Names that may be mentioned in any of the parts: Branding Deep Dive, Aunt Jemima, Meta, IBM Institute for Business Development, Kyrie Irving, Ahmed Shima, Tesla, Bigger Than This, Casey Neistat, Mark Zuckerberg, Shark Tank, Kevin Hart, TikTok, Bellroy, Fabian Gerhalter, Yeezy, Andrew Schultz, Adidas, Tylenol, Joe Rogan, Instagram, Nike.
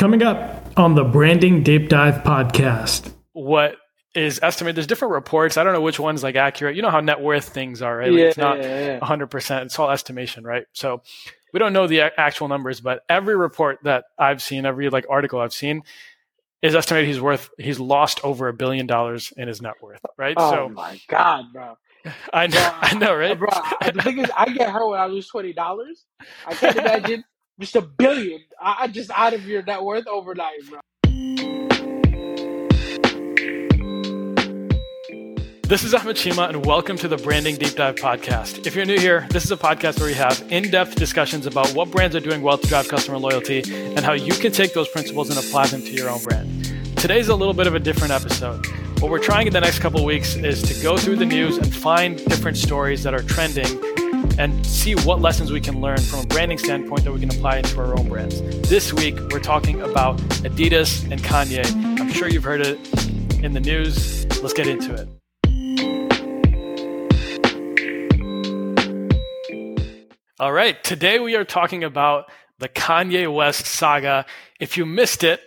Coming up on the Branding Deep Dive podcast. What is estimated? There's different reports. I don't know which one's like accurate. You know how net worth things are, right? Like it's not 100%. It's all estimation, right? So we don't know the actual numbers, but every report that I've seen, every like article I've seen, is estimated he's lost over $1 billion in his net worth, right? Oh so, my God, bro. I know, right? Bro, the thing is, I get hurt when I lose $20. I can't imagine just $1 billion. I just out of your net worth overnight, bro. This is Ahmed Shima, and welcome to the Branding Deep Dive podcast. If you're new here, this is a podcast where we have in-depth discussions about what brands are doing well to drive customer loyalty and how you can take those principles and apply them to your own brand. Today's a little bit of a different episode. What we're trying in the next couple of weeks is to go through the news and find different stories that are trending and see what lessons we can learn from a branding standpoint that we can apply into our own brands. This week, we're talking about Adidas and Kanye. I'm sure you've heard it in the news. Let's get into it. All right, today we are talking about the Kanye West saga. If you missed it,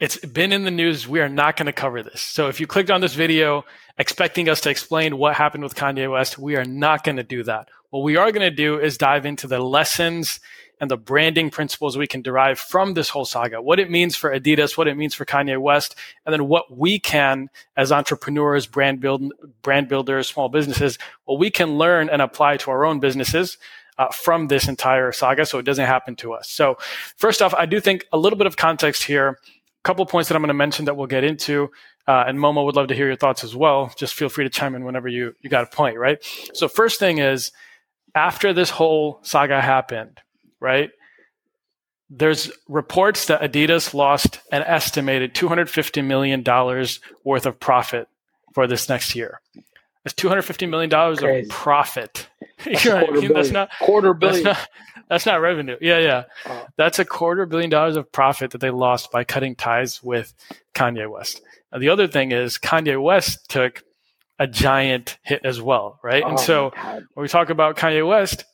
it's been in the news. We are not going to cover this. So if you clicked on this video expecting us to explain what happened with Kanye West, we are not going to do that. What we are going to do is dive into the lessons and the branding principles we can derive from this whole saga, what it means for Adidas, what it means for Kanye West, and then what we can, as entrepreneurs, brand builders, small businesses, what we can learn and apply to our own businesses from this entire saga, so it doesn't happen to us. So first off, I do think a little bit of context here, a couple points that I'm going to mention that we'll get into, and Momo would love to hear your thoughts as well. Just feel free to chime in whenever you got a point, right? So first thing is, after this whole saga happened, right, there's reports that Adidas lost an estimated $250 million worth of profit for this next year. That's $250 million of profit. That's, that's not a quarter billion. That's not revenue. Yeah. That's $250 million of profit that they lost by cutting ties with Kanye West. And the other thing is Kanye West took a giant hit as well, right? And so when we talk about Kanye West,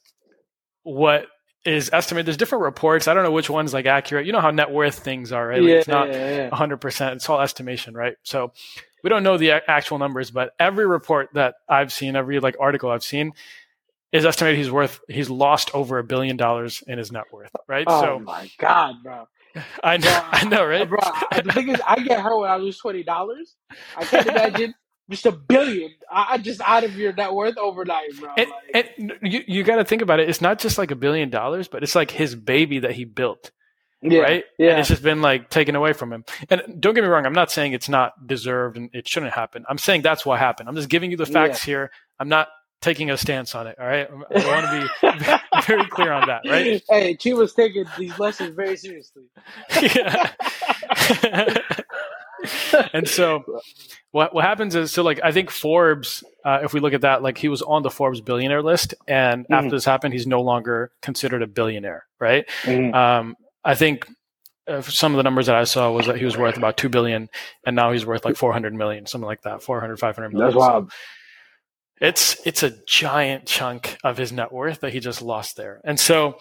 what is estimated, there's different reports. I don't know which one's like accurate. You know how net worth things are, right? Like it's not 100%. It's all estimation, right? So we don't know the actual numbers, but every report that I've seen, every like article I've seen, is estimated he's lost over $1 billion in his net worth, right? Oh my God, bro. I know, right? Bro, the thing is, I get hurt when I lose $20. I can't imagine just $1 billion. I just out of your net worth overnight, bro. And you got to think about it. It's not just like $1 billion, but it's like his baby that he built. Yeah, right? Yeah. And it's just been like taken away from him. And don't get me wrong, I'm not saying it's not deserved and it shouldn't happen. I'm saying that's what happened. I'm just giving you the facts here. I'm not taking a stance on it, all right? I want to be very clear on that, right? Hey, she was taking these lessons very seriously. Yeah. And so what happens is, so like I think Forbes, if we look at that, like he was on the Forbes billionaire list, and after this happened, he's no longer considered a billionaire, right? I think some of the numbers that I saw was that he was worth about $2 billion, and now he's worth like $400 million, something like that, $400, $500 million. That's wild. So it's a giant chunk of his net worth that he just lost there. And so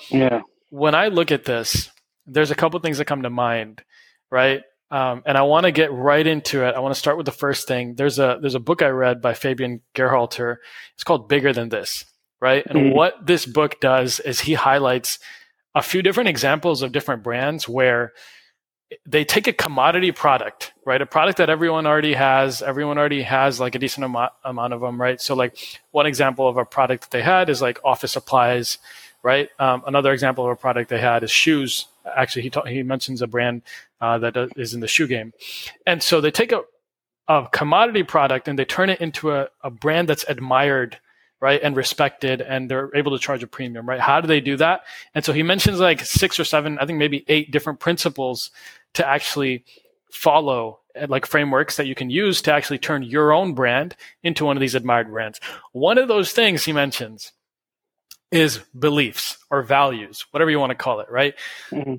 when I look at this, there's a couple of things that come to mind, right? And I want to get right into it. I want to start with the first thing. There's a book I read by Fabian Gerhalter. It's called Bigger Than This, right? And what this book does is he highlights a few different examples of different brands where they take a commodity product, right? A product that everyone already has like a decent amount of them, right? So like one example of a product that they had is like office supplies, right? Another example of a product they had is shoes. Actually, he mentions a brand that is in the shoe game. And so they take a commodity product and they turn it into a brand that's admired, right, and respected, and they're able to charge a premium, right? How do they do that? And so he mentions like 6 or 7, I think maybe 8 different principles to actually follow, like frameworks that you can use to actually turn your own brand into one of these admired brands. One of those things he mentions is beliefs or values, whatever you want to call it, right?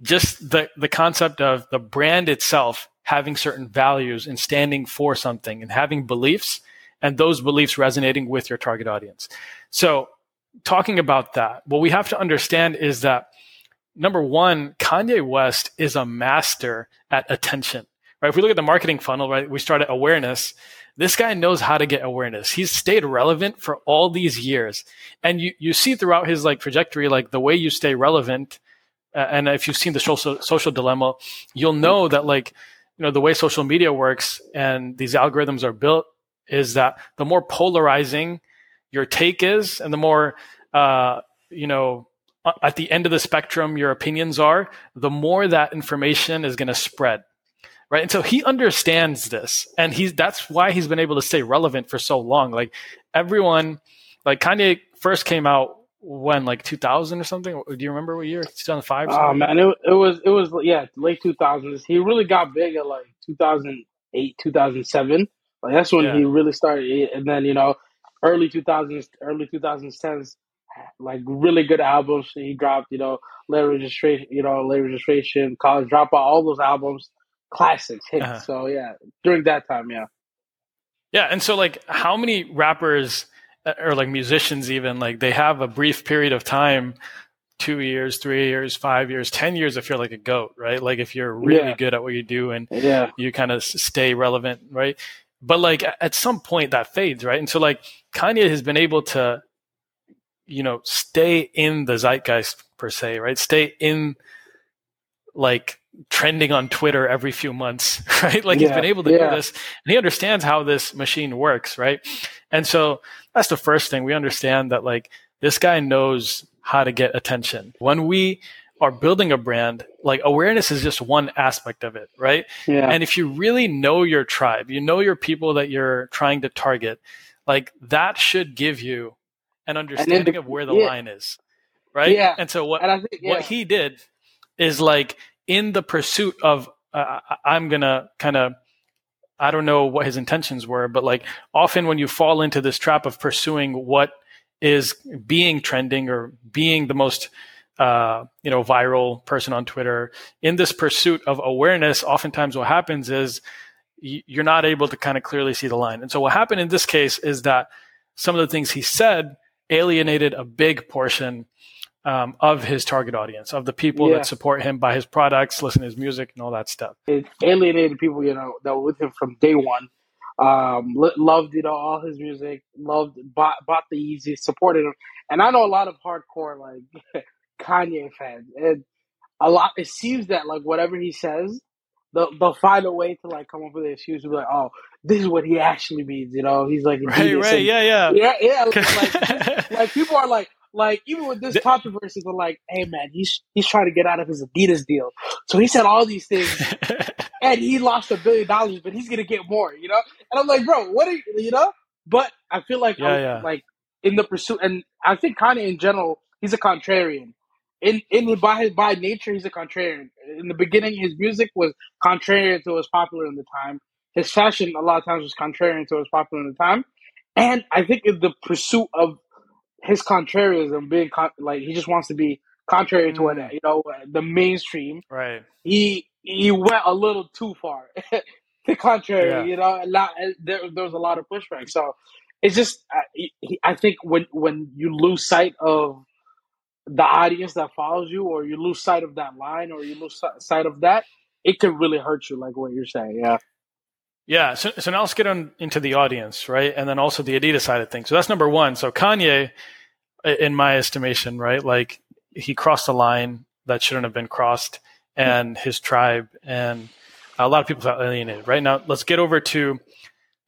Just the concept of the brand itself having certain values and standing for something and having beliefs, and those beliefs resonating with your target audience. So talking about that, what we have to understand is that number one, Kanye West is a master at attention, right? If we look at the marketing funnel, right, we start at awareness. This guy knows how to get awareness. He's stayed relevant for all these years. And you see throughout his like trajectory, like the way you stay relevant. And if you've seen the social dilemma, you'll know that like, you know, the way social media works and these algorithms are built is that the more polarizing your take is and the more, you know, at the end of the spectrum your opinions are, the more that information is going to spread, right? And so he understands this, and that's why he's been able to stay relevant for so long. Like everyone, like Kanye first came out when, like 2000 or something? Do you remember what year? 2005? Oh man, it was yeah, late 2000s. He really got big at like 2008, 2007. Like that's when he really started, and then you know, early 2000s, early 2010s. Like really good albums he dropped, you know, Late Registration, College Dropout, all those albums, classics, hits. Uh-huh. So yeah, during that time, yeah. Yeah, and so like how many rappers or like musicians even, like they have a brief period of time, 2 years, 3 years, 5 years, 10 years if you're like a GOAT, right? Like if you're really good at what you do and you kind of stay relevant, right? But like at some point that fades, right? And so like Kanye has been able to, you know, stay in the zeitgeist per se, right? Stay in like trending on Twitter every few months, right? Like he's been able to do this, and he understands how this machine works, right? And so that's the first thing. We understand that like this guy knows how to get attention. When we are building a brand, like awareness is just one aspect of it, right? Yeah. And if you really know your tribe, you know your people that you're trying to target, like that should give you an understanding of where the line is, right? Yeah. And so what he did is like in the pursuit of, I'm going to kind of, I don't know what his intentions were, but like often when you fall into this trap of pursuing what is being trending or being the most, you know, viral person on Twitter, in this pursuit of awareness, oftentimes what happens is you're not able to kind of clearly see the line. And so what happened in this case is that some of the things he said alienated a big portion of his target audience, of the people that support him, buy his products, listen to his music, and all that stuff. It alienated people, you know, that were with him from day one, loved, you know, all his music, bought the Yeezy, supported him. And I know a lot of hardcore, like, Kanye fans. And a lot, it seems that, like, whatever he says, they'll find a way to, like, come up with an excuse and be like, oh, this is what he actually means, you know? He's like... Right, Yeah, like, people are like, even with this controversy, they're like, hey, man, he's trying to get out of his Adidas deal. So he said all these things, and he lost $1 billion, but he's going to get more, you know? And I'm like, bro, what are you... You know? But I feel like, like, in the pursuit... And I think Kanye, in general, he's a contrarian. By nature, he's a contrarian. In the beginning, his music was contrarian to what was popular in the time. His fashion, a lot of times, was contrarian to what was popular in the time. And I think in the pursuit of his contrarianism, being like he just wants to be contrary to what, you know, the mainstream. Right. He went a little too far. The contrary, you know, there was a lot of pushback. So it's just, I think when you lose sight of the audience that follows you, or you lose sight of that line, or you lose sight of that, it can really hurt you, like what you're saying. Yeah. Yeah. So now let's get on into the audience, right? And then also the Adidas side of things. So that's number one. So Kanye, in my estimation, right, like he crossed a line that shouldn't have been crossed, and his tribe and a lot of people felt alienated. Right now, let's get over to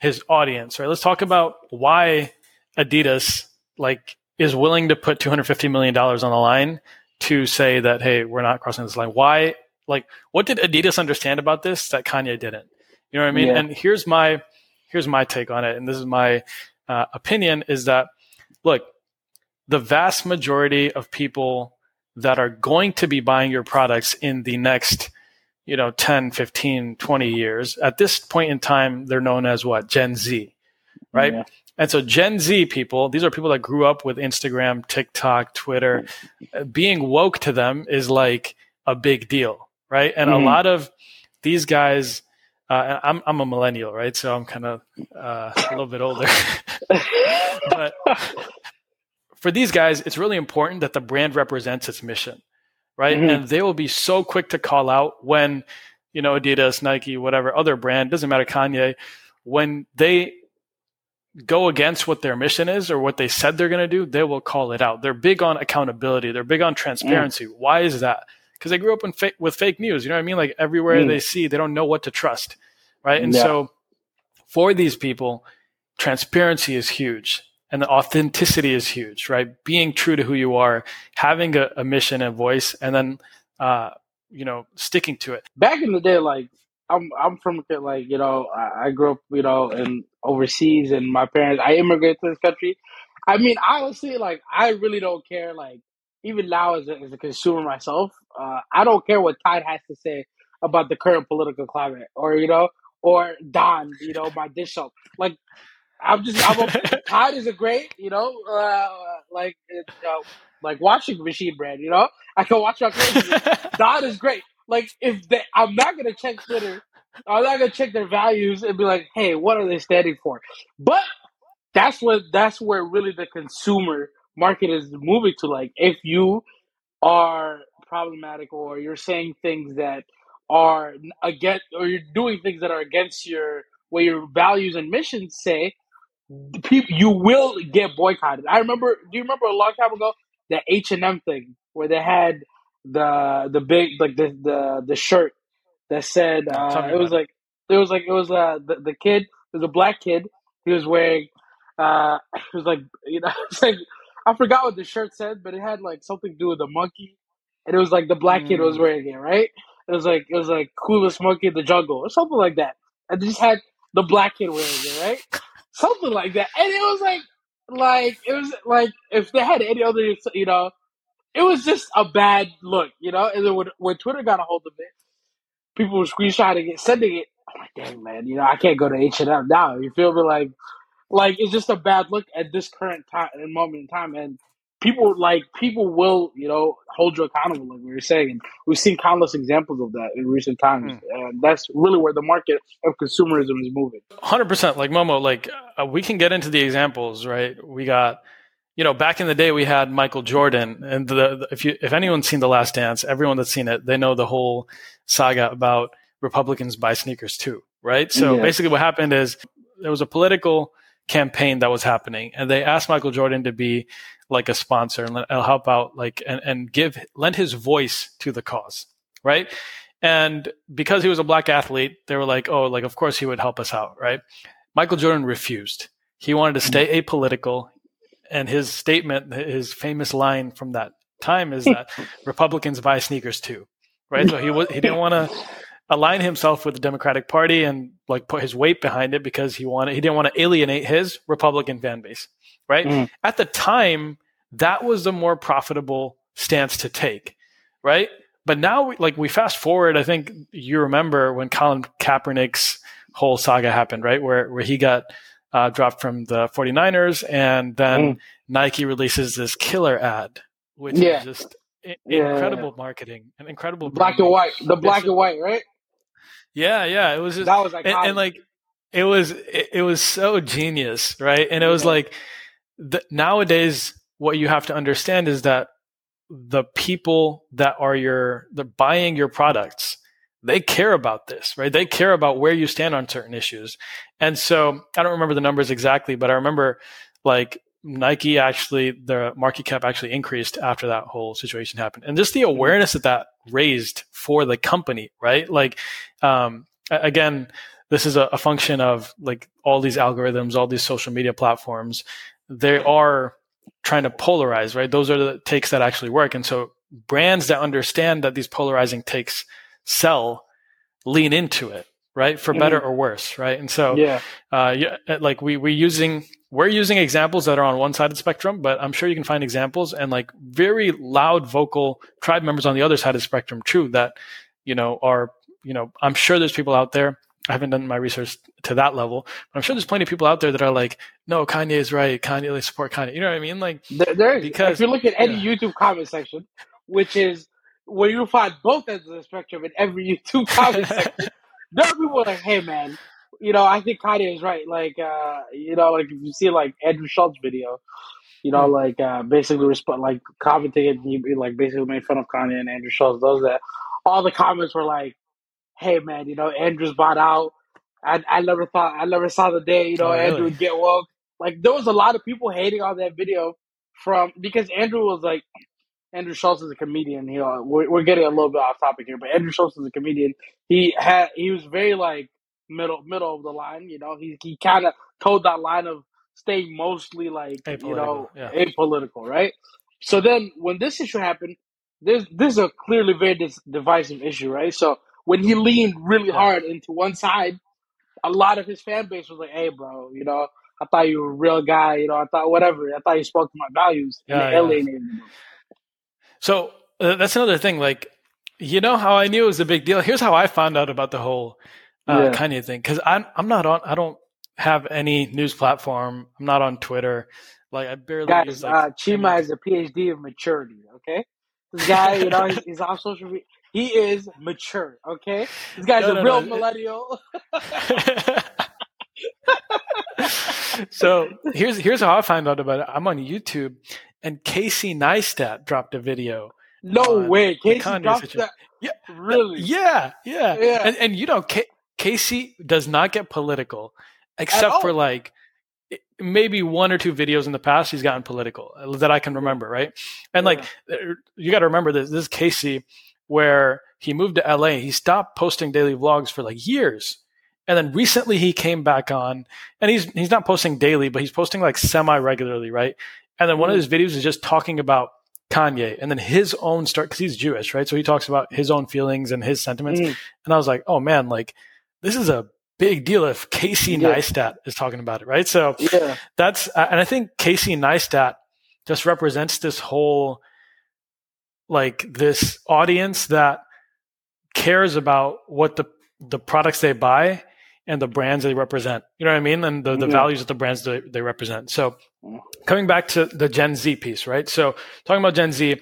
his audience, right? Let's talk about why Adidas, like, is willing to put $250 million on the line to say that, hey, we're not crossing this line. Why? Like, what did Adidas understand about this that Kanye didn't? You know what I mean? Yeah. And here's my take on it, and this is my opinion, is that, look, the vast majority of people that are going to be buying your products in the next, you know, 10, 15, 20 years, at this point in time, they're known as what? Gen Z, right? Yeah. And so Gen Z people, these are people that grew up with Instagram, TikTok, Twitter. Being woke to them is like a big deal, right? And a lot of these guys... I'm a millennial, right? So I'm kind of a little bit older. But for these guys, it's really important that the brand represents its mission, right? Mm-hmm. And they will be so quick to call out when, you know, Adidas, Nike, whatever other brand, doesn't matter, Kanye, when they go against what their mission is or what they said they're going to do, they will call it out. They're big on accountability. They're big on transparency. Mm. Why is that? Because they grew up in with fake news. You know what I mean? Like everywhere they see, they don't know what to trust, right? And so for these people, transparency is huge and the authenticity is huge, right? Being true to who you are, having a mission and voice, and then, you know, sticking to it. Back in the day, like, I'm from, like, you know, I grew up, you know, in overseas, and my parents, I immigrated to this country. I mean, honestly, like, I really don't care. Like, even now as a consumer myself, I don't care what Tide has to say about the current political climate, or, you know, or Don, you know, my dish soap. Like, Tide is a great, you know, like washing machine brand, you know, I can watch out crazy. Don is great. Like, I'm not going to check Twitter. I'm not going to check their values and be like, hey, what are they standing for? But that's where really the consumer market is moving to. Like, if you are problematic, or you're saying things that are against, or you're doing things that are against what your values and missions say, you will get boycotted. Do you remember a long time ago, the H&M thing where they had the big, like, the shirt that said the kid, it was a black kid, he was wearing it was like, you know, it's like, I forgot what the shirt said, but it had like something to do with a monkey, and it was like the black kid was wearing it, right? It was like coolest monkey in the jungle or something like that, and they just had the black kid wearing it, right? Something like that. And it was like it was like, if they had any other, you know, it was just a bad look, you know? And then when Twitter got a hold of it, people were screenshotting it, sending it. I'm like, dang, man, you know, I can't go to H&M now. You feel me? Like it's just a bad look at this current time and moment in time. And people will, you know, hold you accountable, like we were saying. And we've seen countless examples of that in recent times. And that's really where the market of consumerism is moving. 100%. Like, Momo, like, we can get into the examples, right? We got... You know, back in the day, we had Michael Jordan, and if anyone's seen The Last Dance, everyone that's seen it, they know the whole saga about Republicans buy sneakers too, right? So basically what happened is there was a political campaign that was happening, and they asked Michael Jordan to be like a sponsor and help out, like, and lend his voice to the cause, right? And because he was a black athlete, they were like, oh, like, of course he would help us out, right? Michael Jordan refused. He wanted to stay apolitical. And his statement, his famous line from that time is that Republicans buy sneakers too, right? So he didn't want to align himself with the Democratic Party and like put his weight behind it because he didn't want to alienate his Republican fan base, right? Mm. At the time, that was the more profitable stance to take, right? But now, like, we fast forward, I think you remember when Colin Kaepernick's whole saga happened, right? Where he got... dropped from the 49ers, and then Nike releases this killer ad, which is just incredible marketing and incredible black branding. And white, the black and white, right? It was just, that was iconic. And like it was so genius, right? And it was like nowadays what you have to understand is that the people that are buying your products, they care about this, right? They care about where you stand on certain issues. And so I don't remember the numbers exactly, but I remember like Nike actually, their market cap actually increased after that whole situation happened. And just the awareness that raised for the company, right? Like, again, this is a function of like all these algorithms, all these social media platforms. They are trying to polarize, right? Those are the takes that actually work. And so brands that understand that these polarizing takes lean into it, right? For better or worse, right? And so like we're using examples that are on one side of the spectrum, but I'm sure you can find examples and like very loud vocal tribe members on the other side of the spectrum too that, you know, are, you know, I'm sure there's people out there, I haven't done my research to that level, but I'm sure there's plenty of people out there that are like, no, Kanye is right, Kanye, they support Kanye, you know what I mean? Like there is, because if you look at any YouTube comment section, which is where you find both ends of the spectrum in every YouTube comment section, there are people like, hey, man, you know, I think Kanye is right. Like, you know, like if you see like Andrew Schultz video, you know, like basically respond, like commenting and he like basically made fun of Kanye and Andrew Schultz. Those that all the comments were like, "Hey man, you know, Andrew's bought out. I never saw the day, you know, oh, really? Andrew would get woke." Like there was a lot of people hating on that video because Andrew was like, Andrew Schultz is a comedian. He, we're getting a little bit off topic here, but Andrew Schultz is a comedian. He was very like middle of the line. You know, he kind of toed that line of staying mostly like apolitical, you know, apolitical, right? So then when this issue happened, this is a clearly very divisive issue, right? So when he leaned really hard into one side, a lot of his fan base was like, "Hey, bro, you know, I thought you were a real guy. You know, I thought you spoke to my values." Alienated him. So that's another thing. Like, you know how I knew it was a big deal? Here's how I found out about the whole Kanye thing. Because I'm not on. I don't have any news platform. I'm not on Twitter. Like I barely. Guys, use, like, Chima has a PhD of maturity. Okay, this guy, you know, he's off social media. He is mature. Okay, this guy's a real millennial. So here's how I found out about it. I'm on YouTube. And Casey Neistat dropped a video. No way. Casey dropped that? Yeah. Really? Yeah. And you know, Casey does not get political, except for like maybe one or two videos in the past he's gotten political that I can remember, right? And like, you got to remember this. This is Casey where he moved to LA. He stopped posting daily vlogs for like years. And then recently he came back on and he's not posting daily, but he's posting like semi-regularly, right? And then one of his videos is just talking about Kanye and then his own start, because he's Jewish, right? So he talks about his own feelings and his sentiments. And I was like, oh man, like this is a big deal if Casey Neistat is talking about it, right? So that's, and I think Casey Neistat just represents this whole, like this audience that cares about what the products they buy and the brands they represent, you know what I mean? And the values that the brands they represent. So coming back to the Gen Z piece, right? So talking about Gen Z,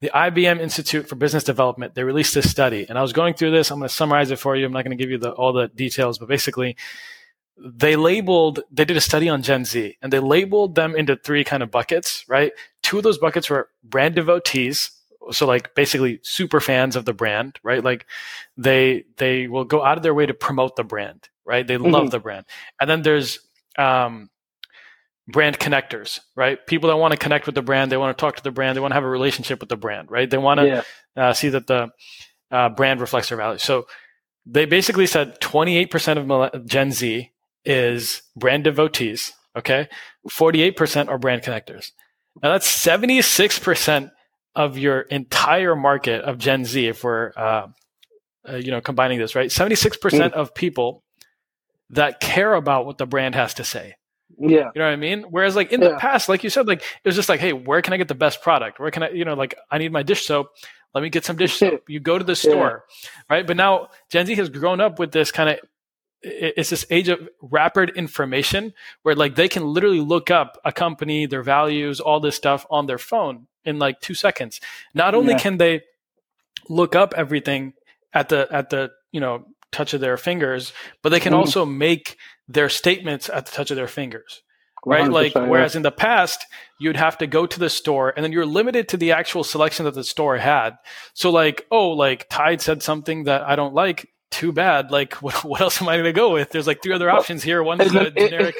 the IBM Institute for Business Development, they released this study. And I was going through this. I'm going to summarize it for you. I'm not going to give you all the details, but basically they did a study on Gen Z and they labeled them into three kind of buckets, right? Two of those buckets were brand devotees. So like basically super fans of the brand, right? Like they will go out of their way to promote the brand, right? They love the brand. And then there's brand connectors, right? People that want to connect with the brand, they want to talk to the brand, they want to have a relationship with the brand, right? They want to see that the brand reflects their values. So they basically said 28% of Gen Z is brand devotees, okay? 48% are brand connectors. Now that's 76% of your entire market of Gen Z, if we're you know, combining this, right? 76% of people that care about what the brand has to say. Yeah. You know what I mean? Whereas like in the past, like you said, like it was just like, hey, where can I get the best product? Where can I, you know, like I need my dish soap. Let me get some dish soap. You go to the store, right? But now Gen Z has grown up with this kind of, it's this age of rapid information where like they can literally look up a company, their values, all this stuff on their phone in like 2 seconds. Not only can they look up everything at the, you know, touch of their fingers, but they can also make their statements at the touch of their fingers, right? 100%, like, whereas in the past, you'd have to go to the store and then you're limited to the actual selection that the store had. So like, oh, like Tide said something that I don't like, too bad. Like, what else am I going to go with? There's like three other options here. One's a generic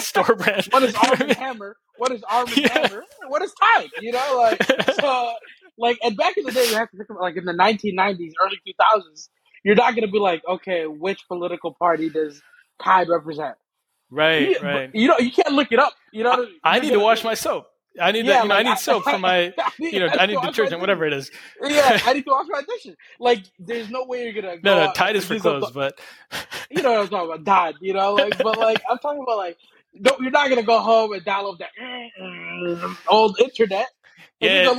store brand. What is Arm & Hammer? What is Arm & Hammer? What is Tide? You know, like, so, like, and back in the day, you have to think about, like, in the 1990s, early 2000s, you're not going to be like, okay, which political party does Tide represent? Right. You know, you can't look it up. You know, I need to wash my soap. I need that. You know, I need soap for my. You know, I need detergent, whatever it is. Yeah, I need to wash my dishes. Like, there's no way you're gonna. No, Tide is for clothes, but. You know what I'm talking about, Tide. You know, like, but like I'm talking about like, no, you're not gonna go home and download that old internet. Yeah.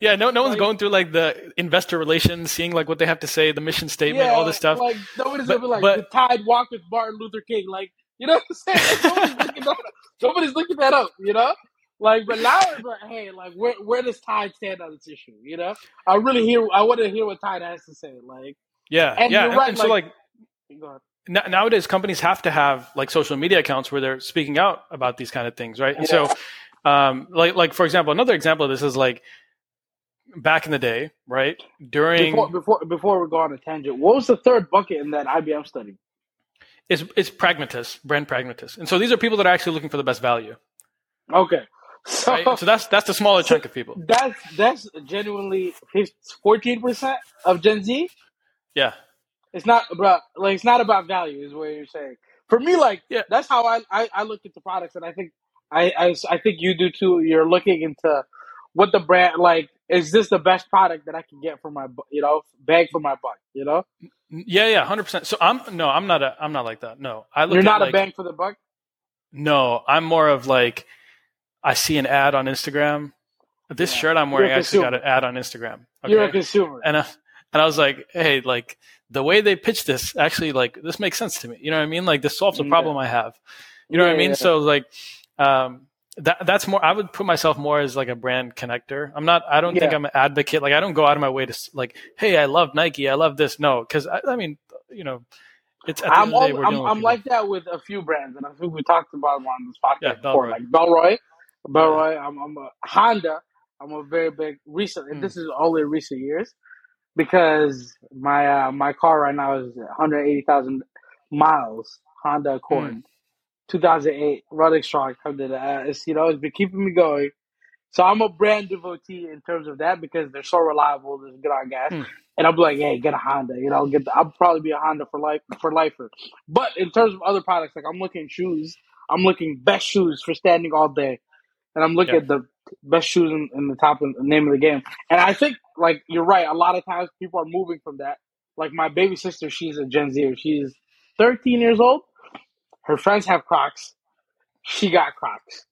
Yeah, no one's going through like the investor relations, seeing like what they have to say, the mission statement, all this stuff. Like nobody's gonna be like the Tide walk with Martin Luther King, like you know what I'm saying? Like, nobody's looking that up, you know? Like, but now it's like, hey, like where does Tide stand on this issue? You know? I want to hear what Tide has to say. Like, yeah, and you're right. And so like, go ahead. nowadays companies have to have like social media accounts where they're speaking out about these kind of things, right? And yeah. So like for example, another example of this is like back in the day, right? During before we go on a tangent, what was the third bucket in that IBM study? It's pragmatists, brand pragmatists. And so these are people that are actually looking for the best value. Okay. So, right? So that's the smaller chunk of people. That's genuinely 14% of Gen Z. Yeah. It's not about like it's not about value is what you're saying. For me, like yeah. That's how I look at the products, and I think I think you do too. You're looking into what the brand like. Is this the best product that I can get for my bag for my buck? You know. Yeah, 100%. So I'm not like that. No, I look. You're not at, a bang for the buck. No, I'm more of like I see an ad on Instagram. This shirt I'm wearing actually got an ad on Instagram. Okay? You're a consumer, and I was like, hey, like. The way they pitch this, actually, like, this makes sense to me. You know what I mean? Like, this solves a problem I have. You know what I mean? Yeah. So, like, that's more – I would put myself more as, like, a brand connector. I'm not – I don't think I'm an advocate. Like, I don't go out of my way to, like, hey, I love Nike. I love this. No, because, I mean, you know, it's – I'm like that with a few brands, and I think we talked about them on this podcast before. Like, Bellroy. I'm a Honda. I'm a very big – recent, and this is only recent years. Because my my car right now is 180,000 miles, Honda Accord, 2008, running strong. It's been keeping me going. So I'm a brand devotee in terms of that because they're so reliable. They're good on gas, and I'm like, hey, get a Honda. You know, I'll probably be a Honda for lifer. But in terms of other products, like I'm looking shoes. I'm looking best shoes for standing all day, and I'm looking at the best shoes in the top in the name of the game. And I think, like, you're right. A lot of times people are moving from that. Like, my baby sister, she's a Gen Zer. She's 13 years old. Her friends have Crocs. She got Crocs.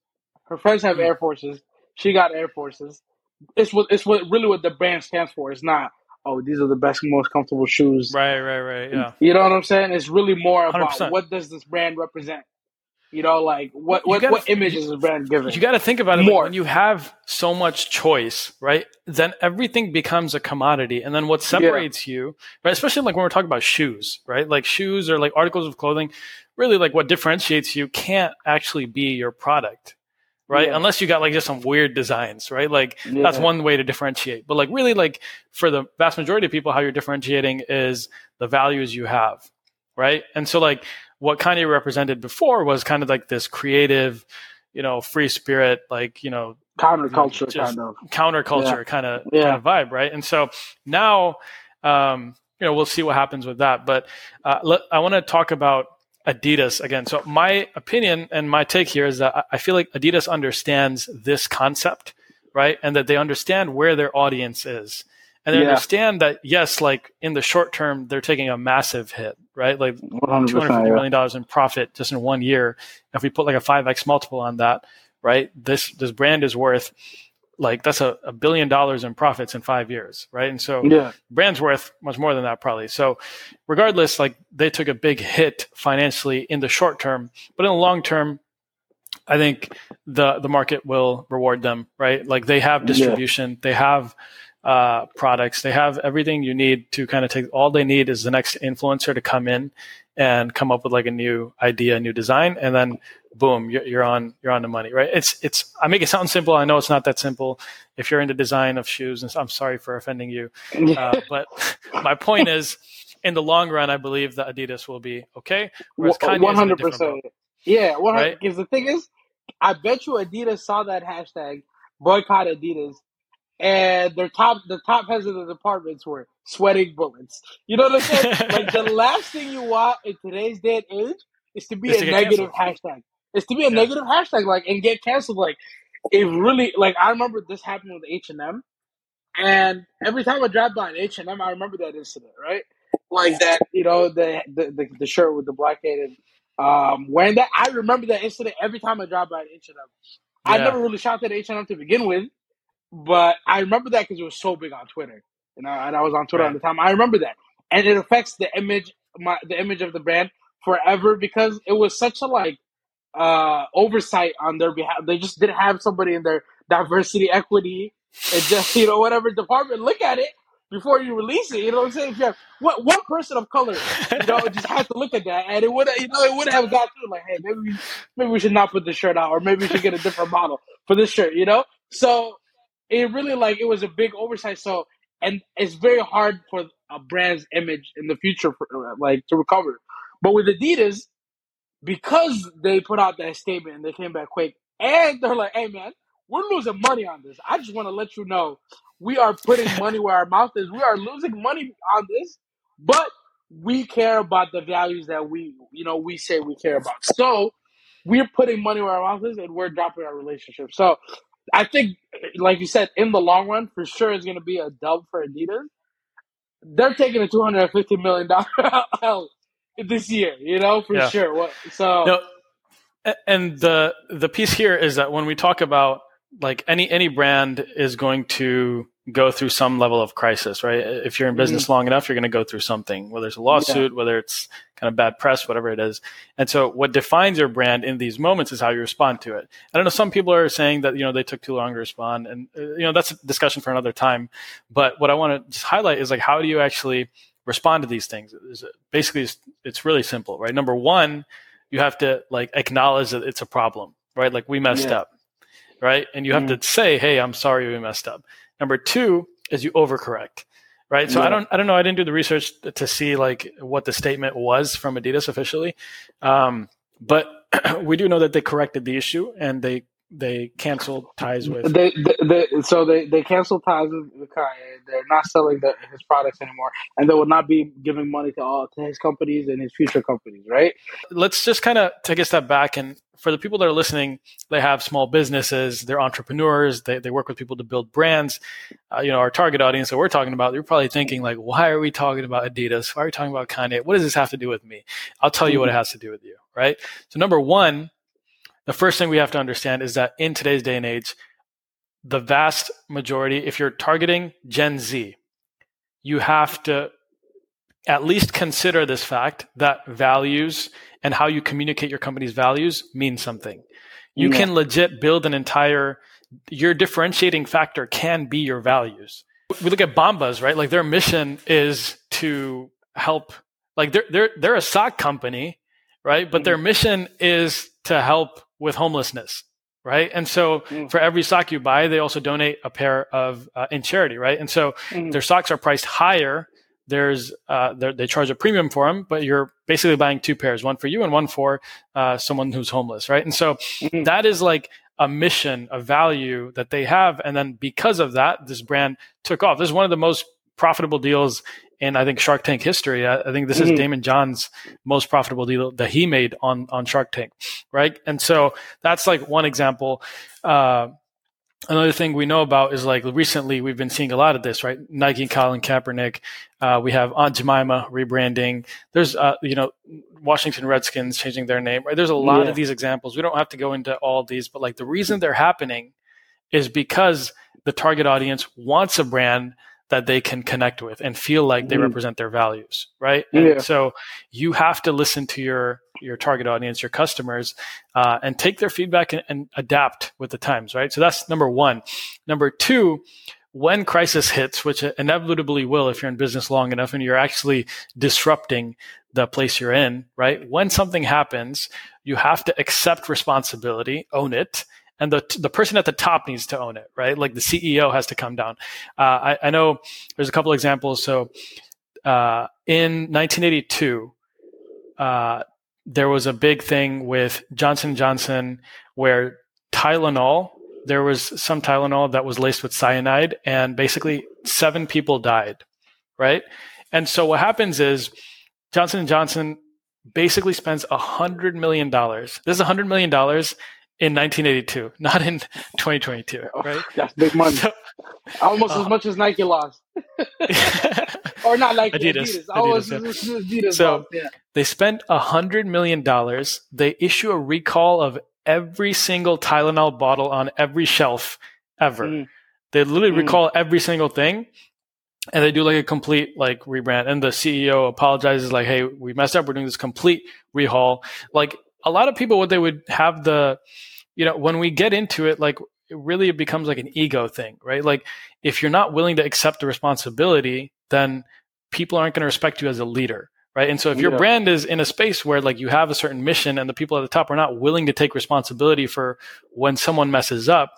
Her friends have Air Forces. She got Air Forces. It's what the brand stands for. It's not, oh, these are the best, most comfortable shoes. Right, yeah. You know what I'm saying? It's really more about 100%. What does this brand represent? You know, like what image is the brand giving? You got to think about it. More. Like, when you have so much choice, right? Then everything becomes a commodity, and then what separates you, right? Especially like when we're talking about shoes, right? Like shoes or like articles of clothing, really like what differentiates you can't actually be your product, right? Yeah. Unless you got like just some weird designs, right? Like that's one way to differentiate. But like really, like for the vast majority of people, how you're differentiating is the values you have, right? And so like. What Kanye represented before was kind of like this creative, you know, free spirit, like, you know, counterculture kind of vibe. Right. And so now, you know, we'll see what happens with that. But I want to talk about Adidas again. So my opinion and my take here is that I feel like Adidas understands this concept, right. And that they understand where their audience is. And they understand that, yes, like in the short term, they're taking a massive hit, right? Like $250 million in profit just in 1 year. If we put like a 5X multiple on that, right? This brand is worth like that's $1 billion in profits in 5 years, right? And so brand's worth much more than that probably. So regardless, like they took a big hit financially in the short term, but in the long term, I think the market will reward them, right? Like they have distribution, they have products. They have everything you need to kind of take. All they need is the next influencer to come in and come up with like a new idea, a new design, and then boom, you're on the money, right? It's. I make it sound simple. I know it's not that simple. If you're into design of shoes, and I'm sorry for offending you, but my point is, in the long run, I believe that Adidas will be okay. 100%. Yeah, 100%. Because the thing is, I bet you Adidas saw that hashtag boycott Adidas. And the top heads of the departments were sweating bullets. You know what I'm saying? Like the last thing you want in today's day and age is to be a negative hashtag. It's to be a negative hashtag, like, and get canceled. Like, it really, like, I remember this happened with H&M, and every time I drive by an H&M, I remember that incident, right? Like that, you know, the shirt with the blockade and wearing that. I remember that incident every time I drive by an H&M. I never really shouted at H&M to begin with. But I remember that because it was so big on Twitter, you know, and I was on Twitter at the time. I remember that, and it affects the image of the brand forever because it was such a like oversight on their behalf. They just didn't have somebody in their diversity, equity, and just, you know, whatever department look at it before you release it. You know what I'm saying? If you have, what person of color, you know, just had to look at that, and it would, you know, it would have got through. Like, hey, maybe we should not put this shirt out, or maybe we should get a different model for this shirt. You know, so it really like it was a big oversight. So, and it's very hard for a brand's image in the future, for, like, to recover. But with Adidas, because they put out that statement and they came back quick, and they're like, hey, man, we're losing money on this. I just want to let you know we are putting money where our mouth is. We are losing money on this, but we care about the values that we, you know, we say we care about. So we're putting money where our mouth is, and we're dropping our relationship. So I think, like you said, in the long run, for sure it's going to be a dub for Adidas. They're taking a $250 million out this year, you know, for sure. And the piece here is that when we talk about, like, any brand is going to go through some level of crisis, right? If you're in business long enough, you're going to go through something, whether it's a lawsuit, whether it's kind of bad press, whatever it is. And so what defines your brand in these moments is how you respond to it. I don't know. Some people are saying that, you know, they took too long to respond, and, you know, that's a discussion for another time. But what I want to just highlight is, like, how do you actually respond to these things? Basically, it's really simple, right? Number one, you have to, like, acknowledge that it's a problem, right? Like, we messed up, right? And you have to say, hey, I'm sorry we messed up. Number two is you overcorrect, right? So I don't know. I didn't do the research to see, like, what the statement was from Adidas officially. But we do know that they corrected the issue, and they canceled ties with... They canceled ties with Kanye. They're not selling his products anymore, and they will not be giving money to his companies and his future companies, right? Let's just kind of take a step back, and for the people that are listening, they have small businesses, they're entrepreneurs, they work with people to build brands. You know, our target audience that we're talking about, you're probably thinking, like, why are we talking about Adidas? Why are we talking about Kanye? What does this have to do with me? I'll tell you what it has to do with you, right? So number one, the first thing we have to understand is that in today's day and age, the vast majority, if you're targeting Gen Z, you have to at least consider this fact that values and how you communicate your company's values mean something. You can legit build an entire, your differentiating factor can be your values. We look at Bombas, right? Like, their mission is to help, like, they're a sock company, right? But their mission is to help with homelessness, right? And so for every sock you buy, they also donate a pair of in charity, right? And so their socks are priced higher. There's they charge a premium for them, but you're basically buying two pairs, one for you and one for someone who's homeless, right? And so that is, like, a mission, a value that they have. And then because of that, this brand took off. This is one of the most profitable deals in, I think, Shark Tank history. I think this is Damon John's most profitable deal that he made on Shark Tank, right? And so that's, like, one example. Another thing we know about is, like, recently we've been seeing a lot of this, right? Nike, Colin Kaepernick. We have Aunt Jemima rebranding. There's, you know, Washington Redskins changing their name, right? There's a lot of these examples. We don't have to go into all these, but, like, the reason they're happening is because the target audience wants a brand that they can connect with and feel like they represent their values, right? Yeah. And so you have to listen to your target audience, your customers, and take their feedback and adapt with the times, right? So that's number one. Number two, when crisis hits, which inevitably will if you're in business long enough and you're actually disrupting the place you're in, right? When something happens, you have to accept responsibility, own it, and the person at the top needs to own it, right? Like, the CEO has to come down. I know there's a couple examples. So in 1982, there was a big thing with Johnson & Johnson where Tylenol, there was some Tylenol that was laced with cyanide, and basically 7 people died, right? And so what happens is Johnson & Johnson basically spends $100 million. This is $100 million in 1982, not in 2022, right? That's big money. So, almost as much as Nike lost. Or not Nike, Adidas. Almost as much as Adidas lost, They spent $100 million. They issue a recall of every single Tylenol bottle on every shelf ever. They literally recall every single thing. And they do, like, a complete, like, rebrand. And the CEO apologizes, like, hey, we messed up. We're doing this complete rehaul. Like, a lot of people, what they would have the, you know, when we get into it, like, it really becomes like an ego thing, right? Like if you're not willing to accept the responsibility, then people aren't going to respect you as a leader, right? And so if your brand is in a space where like you have a certain mission and the people at the top are not willing to take responsibility for when someone messes up,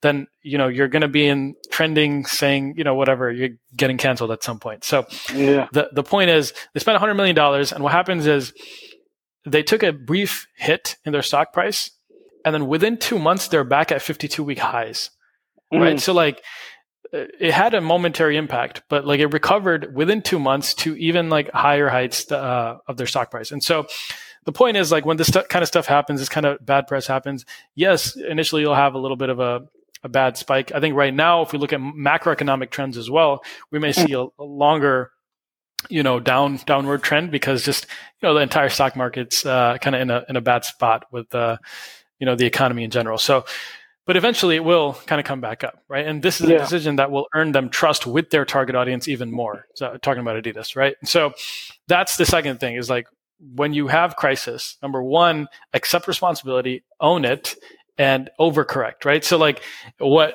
then, you know, you're going to be in trending saying, you know, whatever, you're getting canceled at some point. So the point is they spent $100 million. And what happens is they took a brief hit in their stock price. And then within 2 months, they're back at 52-week highs, right? So like it had a momentary impact, but like it recovered within 2 months to even like higher heights of their stock price. And so the point is like when this kind of stuff happens, this kind of bad press happens, yes, initially you'll have a little bit of a bad spike. I think right now, if we look at macroeconomic trends as well, we may see a longer, you know, downward trend because just, you know, the entire stock market's kind of in a bad spot with, you know, the economy in general. So, but eventually it will kind of come back up, right? And this is a decision that will earn them trust with their target audience even more. So talking about Adidas, right? And so that's the second thing is like when you have crisis, number one, accept responsibility, own it, and overcorrect, right? So like what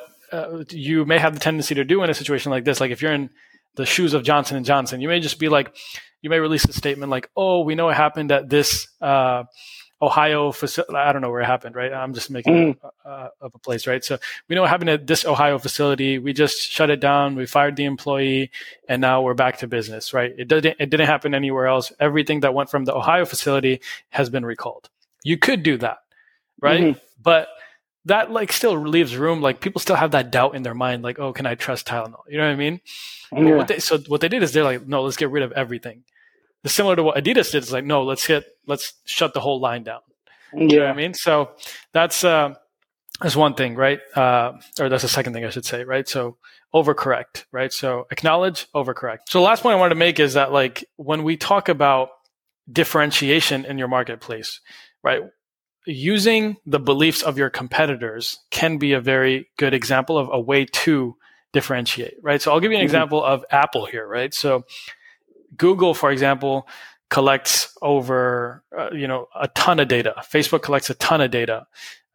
you may have the tendency to do in a situation like this, like if you're in the shoes of Johnson & Johnson, you may just be like, you may release a statement like, oh, we know it happened at this Ohio facility. I don't know where it happened, right? I'm just making up a place, right? So we know what happened at this Ohio facility. We just shut it down. We fired the employee and now we're back to business, right? It didn't happen anywhere else. Everything that went from the Ohio facility has been recalled. You could do that, right? But that like still leaves room. Like people still have that doubt in their mind. Like, oh, can I trust Tylenol? You know what I mean? Yeah. What they did is they're like, no, let's get rid of everything. It's similar to what Adidas did. It's like, no, let's shut the whole line down. You know what I mean? So that's one thing, right? Or that's the second thing I should say, right? So overcorrect, right? So acknowledge, overcorrect. So the last point I wanted to make is that like when we talk about differentiation in your marketplace, right? Using the beliefs of your competitors can be a very good example of a way to differentiate, right? So I'll give you an example of Apple here, right? So Google, for example, collects over, a ton of data. Facebook collects a ton of data.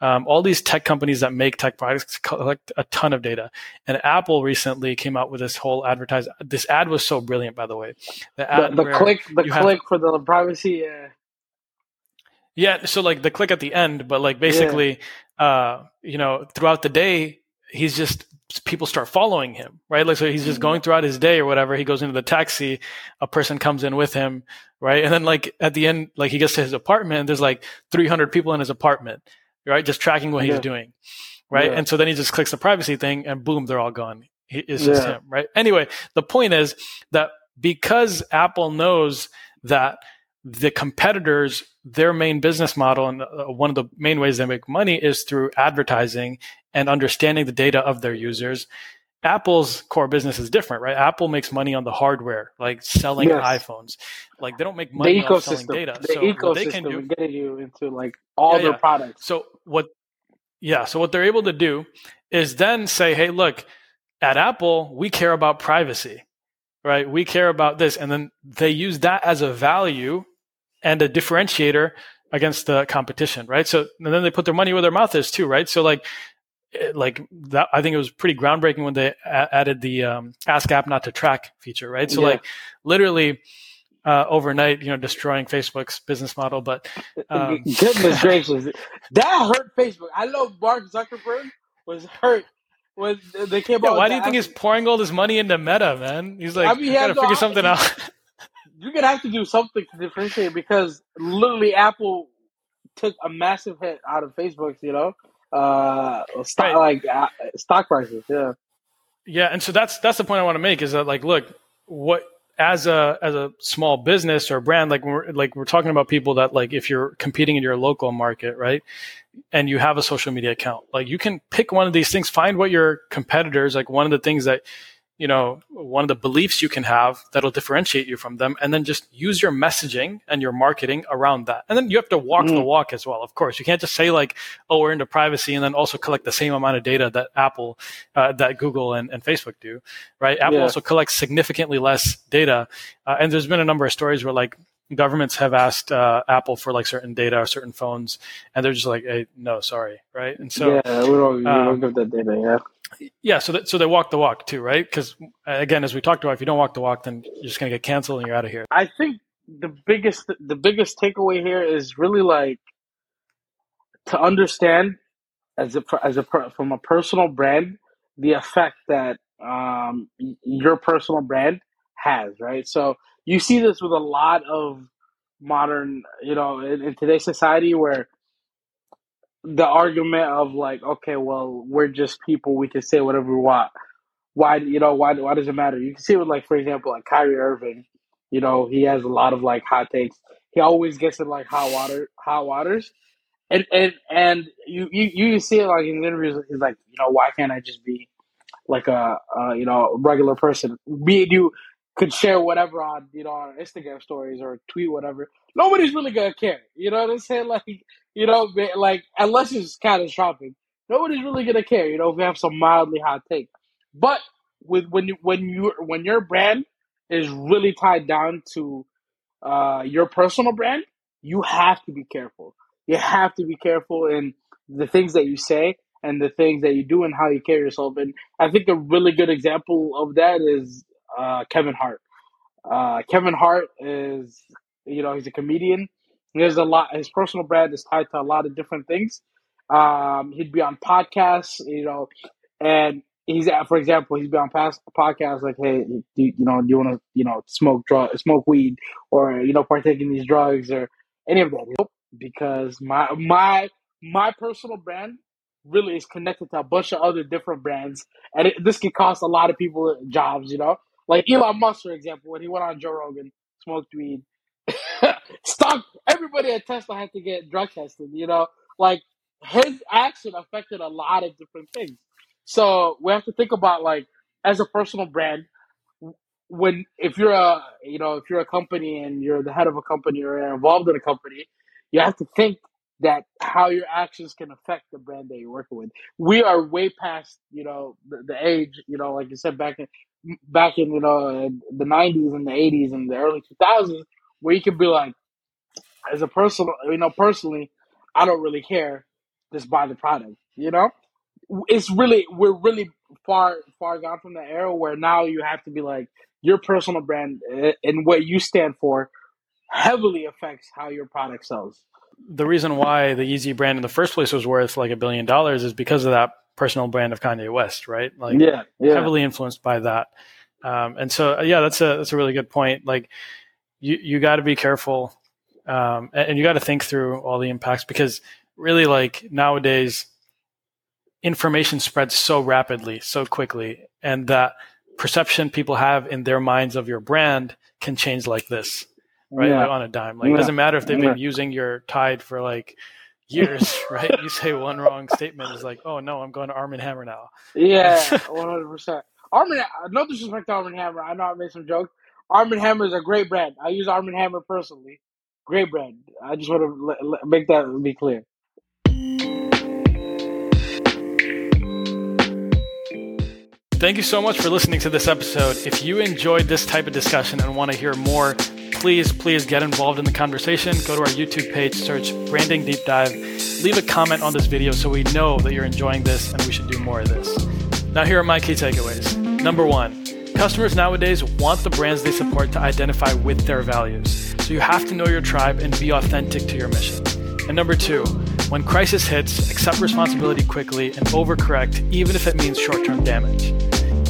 All these tech companies that make tech products collect a ton of data. And Apple recently came out with this whole advertise. This ad was so brilliant, by the way. The click for the privacy. Yeah. So like the click at the end, but like basically, throughout the day, he's just, people start following him, right? Like, so he's just going throughout his day or whatever. He goes into the taxi, a person comes in with him, right? And then like at the end, like he gets to his apartment and there's like 300 people in his apartment, right? Just tracking what he's doing, right? Yeah. And so then he just clicks the privacy thing and boom, they're all gone. It's just him, right? Anyway, the point is that because Apple knows that the competitors, their main business model and one of the main ways they make money is through advertising and understanding the data of their users. Apple's core business is different, right? Apple makes money on the hardware, like selling iPhones. Like they don't make money on selling data. The ecosystem they can do, get you into like all their products. So what they're able to do is then say, hey, look, at Apple, we care about privacy, right? We care about this. And then they use that as a value and a differentiator against the competition, right? So, and then they put their money where their mouth is too, right? So like that, I think it was pretty groundbreaking when they added the ask app not to track feature, right? So like literally overnight, destroying Facebook's business model, but goodness gracious, that hurt Facebook. I know Mark Zuckerberg was hurt when they came out. Why do you think he's pouring all this money into Meta, man? He's like, you gotta figure something out. You're going to have to do something to differentiate because literally Apple took a massive hit out of Facebook's, stock prices. Yeah. Yeah. And so that's the point I want to make is that like, look, what as a small business or brand, like we're talking about people that like, if you're competing in your local market, right. And you have a social media account, like you can pick one of these things, find what your competitors, like one of the things that, one of the beliefs you can have that'll differentiate you from them, and then just use your messaging and your marketing around that. And then you have to walk the walk as well, of course. You can't just say like, oh, we're into privacy, and then also collect the same amount of data that Apple, that Google and Facebook do, right? Apple also collects significantly less data. And there's been a number of stories where like governments have asked Apple for like certain data or certain phones, and they're just like, hey, no, sorry, right? And so we don't give that data. Yeah, yeah. So they walk the walk too, right? Because again, as we talked about, if you don't walk the walk, then you're just going to get canceled and you're out of here. I think the biggest takeaway here is really like to understand from a personal brand the effect that your personal brand has, right? So you see this with a lot of modern, in today's society where the argument of like, okay, well, we're just people, we can say whatever we want. Why does it matter? You can see it with like, for example, like Kyrie Irving, he has a lot of like hot takes. He always gets in like hot waters. And you see it like in the interviews, he's like, why can't I just be like a regular person? Me and you could share whatever on, on Instagram stories or tweet whatever. Nobody's really going to care. You know what I'm saying? Like, like unless it's catastrophic, nobody's really going to care, if we have some mildly hot take. But when your brand is really tied down to your personal brand, you have to be careful. You have to be careful in the things that you say and the things that you do and how you carry yourself. And I think a really good example of that is Kevin Hart. Kevin Hart is, he's a comedian. There's a lot. His personal brand is tied to a lot of different things. He'd be on podcasts, and he's been on past podcasts like, hey, do you want to, smoke weed or, partake in these drugs or any of that. Because my personal brand really is connected to a bunch of other different brands, and this could cost a lot of people jobs. Like Elon Musk, for example, when he went on Joe Rogan, smoked weed, stopped everybody at Tesla had to get drug tested. Like his action affected a lot of different things. So we have to think about like as a personal brand, if you're a company and you're the head of a company or you're involved in a company. You have to think that how your actions can affect the brand that you're working with. We are way past, the age, like you said, back in, the 90s and the 80s and the early 2000s, where you could be like, as a person, personally, I don't really care. Just buy the product, we're really far, far gone from that era where now you have to be like your personal brand and what you stand for heavily affects how your product sells. The reason why the Yeezy brand in the first place was worth like $1 billion is because of that personal brand of Kanye West, right? Like heavily influenced by that. And so, that's a really good point. Like you got to be careful and you got to think through all the impacts because really like nowadays information spreads so rapidly, so quickly, and that perception people have in their minds of your brand can change like this. Right, yeah. Like on a dime. Like it doesn't matter if they've been using your Tide for like years, right? You say one wrong statement is like, oh no, I'm going to Arm & Hammer now. Yeah, 100%. No disrespect to Arm & Hammer. I know I made some jokes. Arm & Hammer is a great brand. I use Arm & Hammer personally. Great brand. I just want to make that be clear. Thank you so much for listening to this episode. If you enjoyed this type of discussion and want to hear more, please get involved in the conversation. Go to our YouTube page, search Branding Deep Dive. Leave a comment on this video so we know that you're enjoying this and we should do more of this. Now, here are my key takeaways. Number 1, customers nowadays want the brands they support to identify with their values. So you have to know your tribe and be authentic to your mission. And number 2, when crisis hits, accept responsibility quickly and overcorrect, even if it means short-term damage.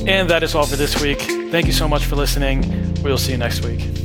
And that is all for this week. Thank you so much for listening. We'll see you next week.